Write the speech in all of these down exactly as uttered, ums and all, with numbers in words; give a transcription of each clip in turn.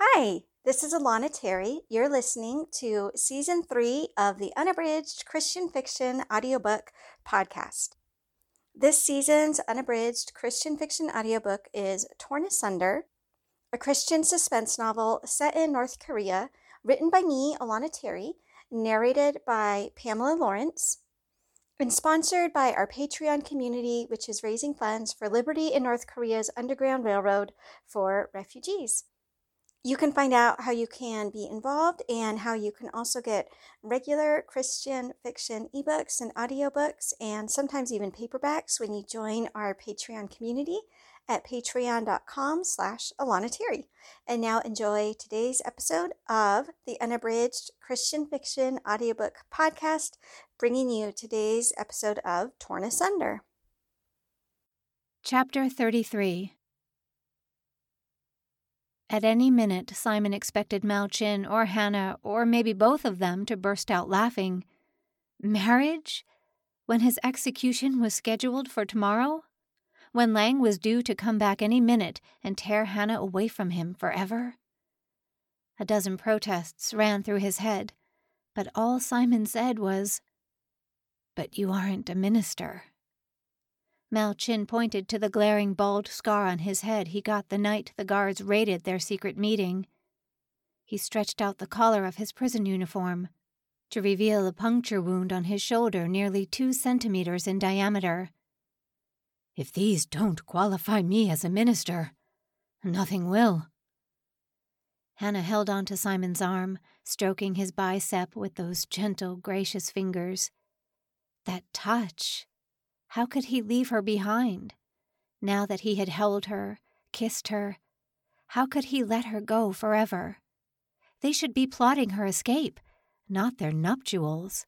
Hi, this is Alana Terry. You're listening to Season three of the Unabridged Christian Fiction Audiobook Podcast. This season's Unabridged Christian Fiction Audiobook is Torn Asunder, a Christian suspense novel set in North Korea, written by me, Alana Terry, narrated by Pamela Lorence, and sponsored by our Patreon community, which is raising funds for liberty in North Korea's Underground Railroad for refugees. You can find out how you can be involved and how you can also get regular Christian fiction ebooks and audiobooks and sometimes even paperbacks when you join our Patreon community at patreon.com slash Alana Terry. And now enjoy today's episode of the Unabridged Christian Fiction Audiobook Podcast, bringing you today's episode of Torn Asunder. Chapter thirty-three. At any minute, Simon expected Mao Chin or Hannah, or maybe both of them, to burst out laughing. Marriage? When his execution was scheduled for tomorrow? When Lang was due to come back any minute and tear Hannah away from him forever? A dozen protests ran through his head, but all Simon said was, "But you aren't a minister." Mao Chin pointed to the glaring bald scar on his head he got the night the guards raided their secret meeting. He stretched out the collar of his prison uniform to reveal a puncture wound on his shoulder nearly two centimeters in diameter. "If these don't qualify me as a minister, nothing will." Hannah held on to Simon's arm, stroking his bicep with those gentle, gracious fingers. That touch! How could he leave her behind? Now that he had held her, kissed her, how could he let her go forever? They should be plotting her escape, not their nuptials.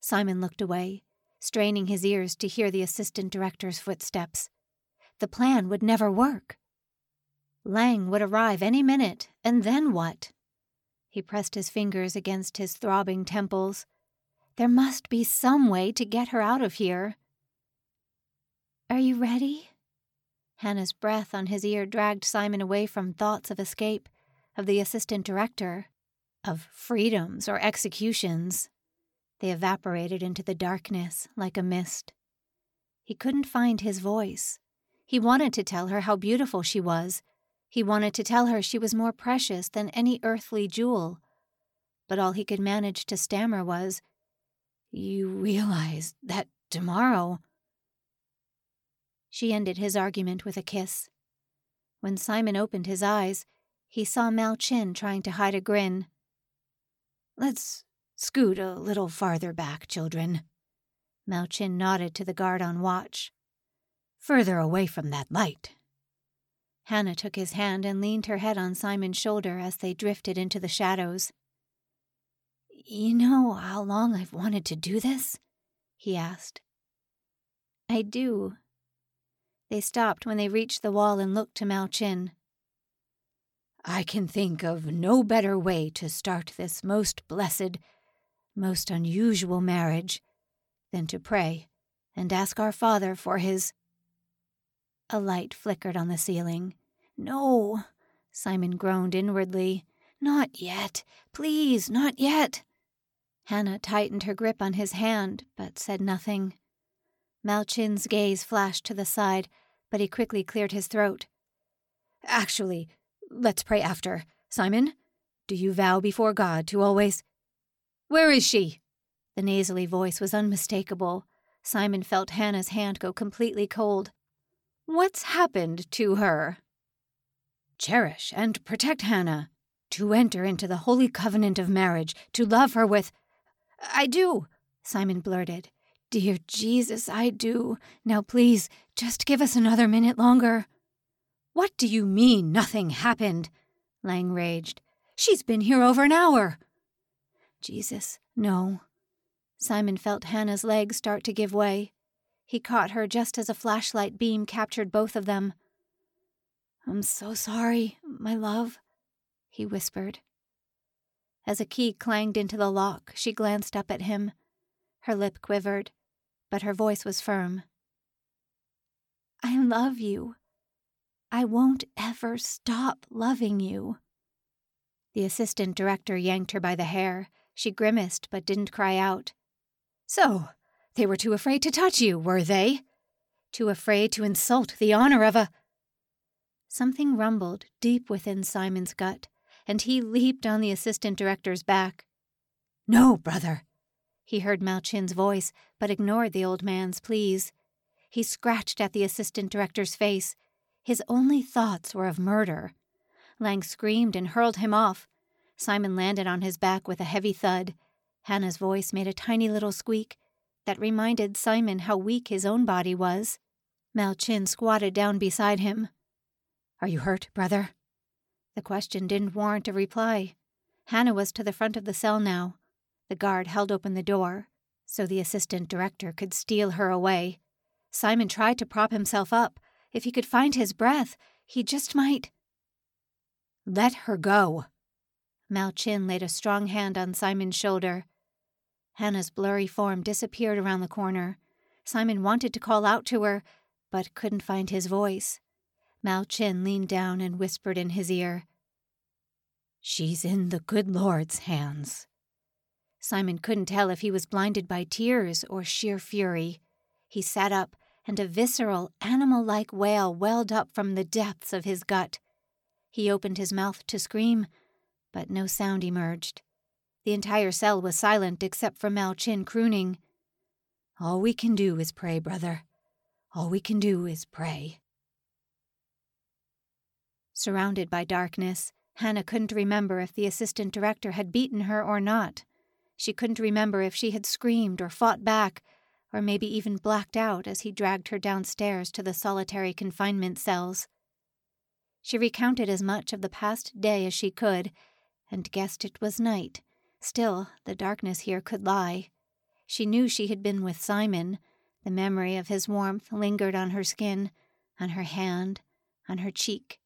Simon looked away, straining his ears to hear the assistant director's footsteps. The plan would never work. Lang would arrive any minute, and then what? He pressed his fingers against his throbbing temples. There must be some way to get her out of here. "Are you ready?" Hannah's breath on his ear dragged Simon away from thoughts of escape, of the assistant director, of freedoms or executions. They evaporated into the darkness like a mist. He couldn't find his voice. He wanted to tell her how beautiful she was. He wanted to tell her she was more precious than any earthly jewel. But all he could manage to stammer was, "You realize that tomorrow—" She ended his argument with a kiss. When Simon opened his eyes, he saw Mao Chin trying to hide a grin. "Let's scoot a little farther back, children." Mao Chin nodded to the guard on watch. "Further away from that light." Hannah took his hand and leaned her head on Simon's shoulder as they drifted into the shadows. "You know how long I've wanted to do this?" he asked. "I do." They stopped when they reached the wall and looked to Mao Chin. "I can think of no better way to start this most blessed, most unusual marriage than to pray and ask our Father for his—" A light flickered on the ceiling. "No," Simon groaned inwardly. "Not yet. Please, not yet." Hannah tightened her grip on his hand, but said nothing. Mao Chin's gaze flashed to the side, but he quickly cleared his throat. "Actually, let's pray after. Simon, do you vow before God to always—" "Where is she?" The nasally voice was unmistakable. Simon felt Hannah's hand go completely cold. "What's happened to her?" "Cherish and protect Hannah. To enter into the holy covenant of marriage, to love her with—" "I do," Simon blurted. "Dear Jesus, I do. Now please, just give us another minute longer." "What do you mean nothing happened?" Lang raged. "She's been here over an hour." "Jesus, no." Simon felt Hannah's legs start to give way. He caught her just as a flashlight beam captured both of them. "I'm so sorry, my love," he whispered. As a key clanged into the lock, she glanced up at him. Her lip quivered, but her voice was firm. "I love you. I won't ever stop loving you." The assistant director yanked her by the hair. She grimaced but didn't cry out. So, they were too afraid to touch you, were they? Too afraid to insult the honor of a... Something rumbled deep within Simon's gut, and he leaped on the assistant director's back. No, brother! He heard Malchin's voice, but ignored the old man's pleas. He scratched at the assistant director's face. His only thoughts were of murder. Lang screamed and hurled him off. Simon landed on his back with a heavy thud. Hannah's voice made a tiny little squeak that reminded Simon how weak his own body was. Malchin squatted down beside him. Are you hurt, brother? The question didn't warrant a reply. Hannah was to the front of the cell now. The guard held open the door so the assistant director could steal her away. Simon tried to prop himself up. If he could find his breath, he just might... Let her go. Malchin laid a strong hand on Simon's shoulder. Hannah's blurry form disappeared around the corner. Simon wanted to call out to her, but couldn't find his voice. Malchin leaned down and whispered in his ear. She's in the good Lord's hands. Simon couldn't tell if he was blinded by tears or sheer fury. He sat up, and a visceral, animal-like wail welled up from the depths of his gut. He opened his mouth to scream, but no sound emerged. The entire cell was silent except for Malchin crooning. All we can do is pray, brother. All we can do is pray. Surrounded by darkness, Hannah couldn't remember if the assistant director had beaten her or not. She couldn't remember if she had screamed or fought back, or maybe even blacked out as he dragged her downstairs to the solitary confinement cells. She recounted as much of the past day as she could, and guessed it was night. Still, the darkness here could lie. She knew she had been with Simon. The memory of his warmth lingered on her skin, on her hand, on her cheek.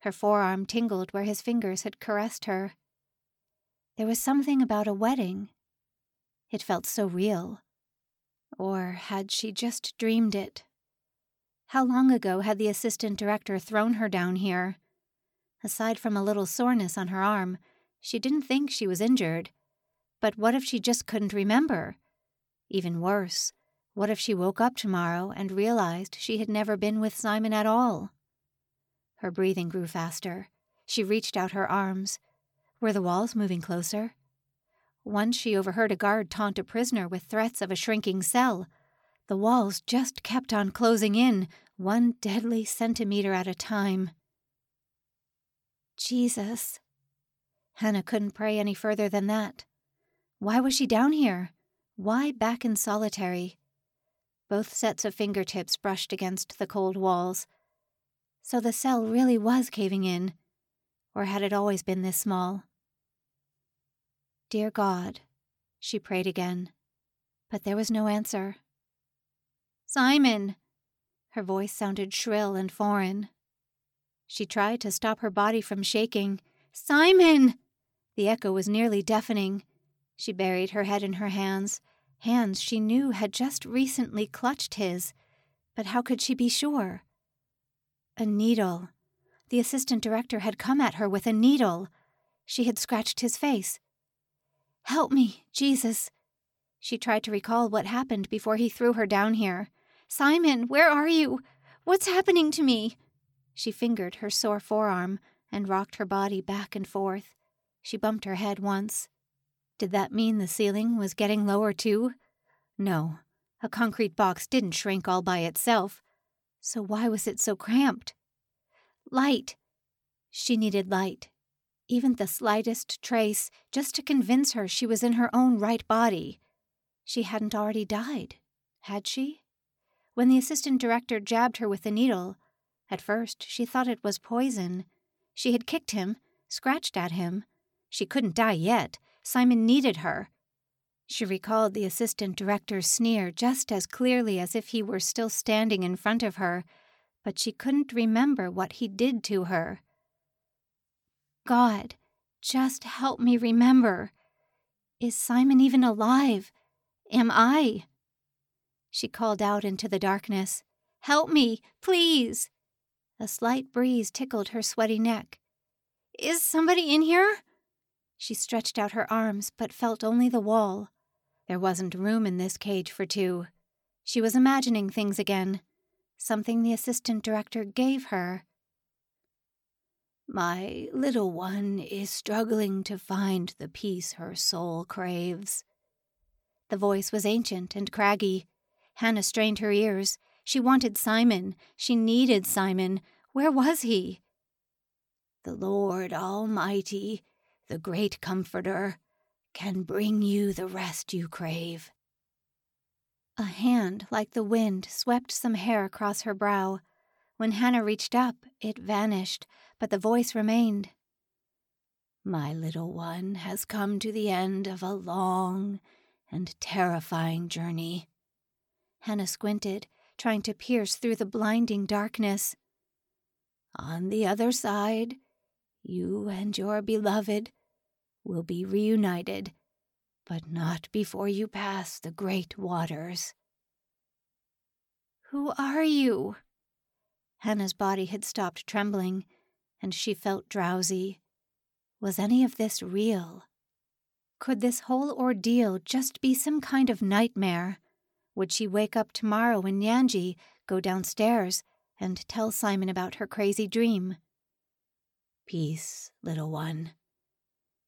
Her forearm tingled where his fingers had caressed her. There was something about a wedding. It felt so real. Or had she just dreamed it? How long ago had the assistant director thrown her down here? Aside from a little soreness on her arm, she didn't think she was injured. But what if she just couldn't remember? Even worse, what if she woke up tomorrow and realized she had never been with Simon at all? Her breathing grew faster. She reached out her arms. Were the walls moving closer? Once she overheard a guard taunt a prisoner with threats of a shrinking cell. The walls just kept on closing in, one deadly centimeter at a time. Jesus. Hannah couldn't pray any further than that. Why was she down here? Why back in solitary? Both sets of fingertips brushed against the cold walls. So the cell really was caving in. Or had it always been this small? Dear God, she prayed again, but there was no answer. Simon! Her voice sounded shrill and foreign. She tried to stop her body from shaking. Simon! The echo was nearly deafening. She buried her head in her hands, hands she knew had just recently clutched his, but how could she be sure? A needle. The assistant director had come at her with a needle. She had scratched his face. Help me, Jesus! She tried to recall what happened before he threw her down here. Simon, where are you? What's happening to me? She fingered her sore forearm and rocked her body back and forth. She bumped her head once. Did that mean the ceiling was getting lower too? No, a concrete box didn't shrink all by itself. So why was it so cramped? Light. She needed light. Even the slightest trace, just to convince her she was in her own right body. She hadn't already died, had she? When the assistant director jabbed her with the needle, at first she thought it was poison. She had kicked him, scratched at him. She couldn't die yet. Simon needed her. She recalled the assistant director's sneer just as clearly as if he were still standing in front of her, but she couldn't remember what he did to her. God, just help me remember. Is Simon even alive? Am I? She called out into the darkness. Help me, please. A slight breeze tickled her sweaty neck. Is somebody in here? She stretched out her arms but felt only the wall. There wasn't room in this cage for two. She was imagining things again, something the assistant director gave her. "My little one is struggling to find the peace her soul craves." The voice was ancient and craggy. Hannah strained her ears. She wanted Simon. She needed Simon. Where was he? "The Lord Almighty, the Great Comforter, can bring you the rest you crave." A hand like the wind swept some hair across her brow. When Hannah reached up, it vanished, but the voice remained. "My little one has come to the end of a long and terrifying journey." Hannah squinted, trying to pierce through the blinding darkness. "On the other side, you and your beloved will be reunited, but not before you pass the great waters." "Who are you?" Hannah's body had stopped trembling, and she felt drowsy. Was any of this real? Could this whole ordeal just be some kind of nightmare? Would she wake up tomorrow in Yanji, go downstairs, and tell Simon about her crazy dream? "Peace, little one.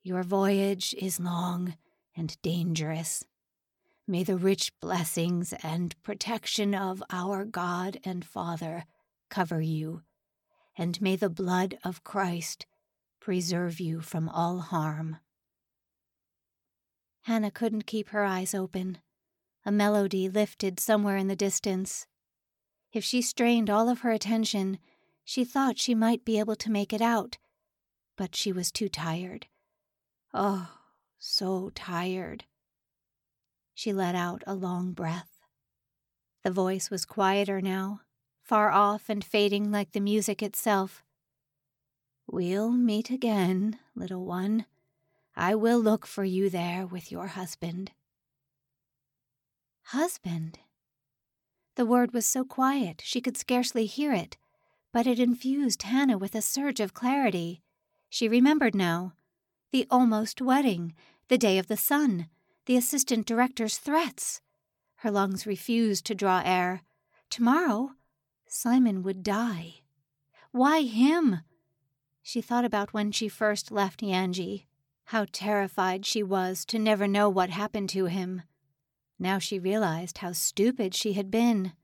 Your voyage is long and dangerous. May the rich blessings and protection of our God and Father cover you, and may the blood of Christ preserve you from all harm." Hannah couldn't keep her eyes open. A melody lifted somewhere in the distance. If she strained all of her attention, she thought she might be able to make it out, but she was too tired. Oh, so tired. She let out a long breath. The voice was quieter now, far off and fading like the music itself. "We'll meet again, little one. I will look for you there with your husband." Husband? The word was so quiet she could scarcely hear it, but it infused Hannah with a surge of clarity. She remembered now. The almost wedding, the day of the sun, the assistant director's threats. Her lungs refused to draw air. Tomorrow, Simon would die. Why him? She thought about when she first left Yanji, how terrified she was to never know what happened to him. Now she realized how stupid she had been.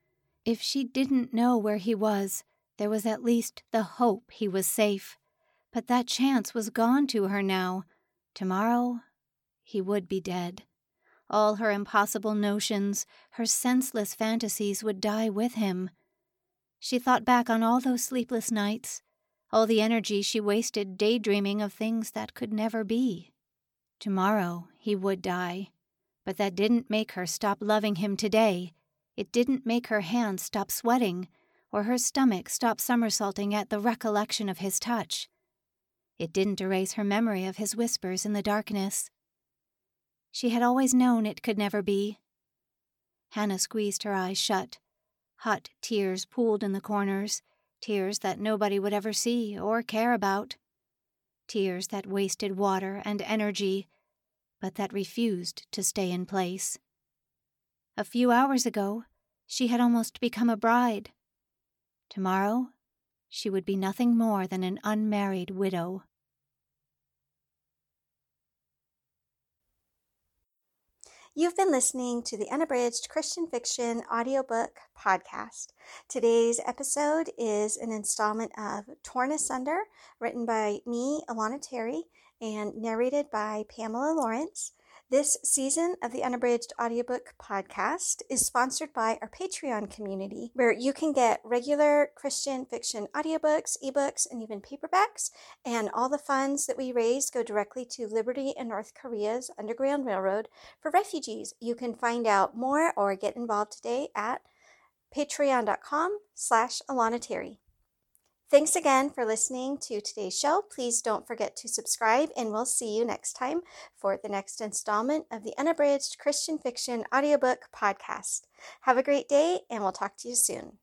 If she didn't know where he was, there was at least the hope he was safe. But that chance was gone to her now. Tomorrow, he would be dead. All her impossible notions, her senseless fantasies would die with him. She thought back on all those sleepless nights, all the energy she wasted daydreaming of things that could never be. Tomorrow, he would die. But that didn't make her stop loving him today. It didn't make her hands stop sweating or her stomach stop somersaulting at the recollection of his touch. It didn't erase her memory of his whispers in the darkness. She had always known it could never be. Hannah squeezed her eyes shut. Hot tears pooled in the corners, tears that nobody would ever see or care about. Tears that wasted water and energy, but that refused to stay in place. A few hours ago, she had almost become a bride. Tomorrow, she would be nothing more than an unmarried widow. You've been listening to the Unabridged Christian Fiction Audiobook Podcast. Today's episode is an installment of Torn Asunder, written by me, Alana Terry, and narrated by Pamela Lorence. This season of the Unabridged Audiobook Podcast is sponsored by our Patreon community, where you can get regular Christian fiction audiobooks, ebooks, and even paperbacks, and all the funds that we raise go directly to Liberty and North Korea's Underground Railroad for refugees. You can find out more or get involved today at patreon.com slash Alana Terry. Thanks again for listening to today's show. Please don't forget to subscribe, and we'll see you next time for the next installment of the Unabridged Christian Fiction Audiobook Podcast. Have a great day, and we'll talk to you soon.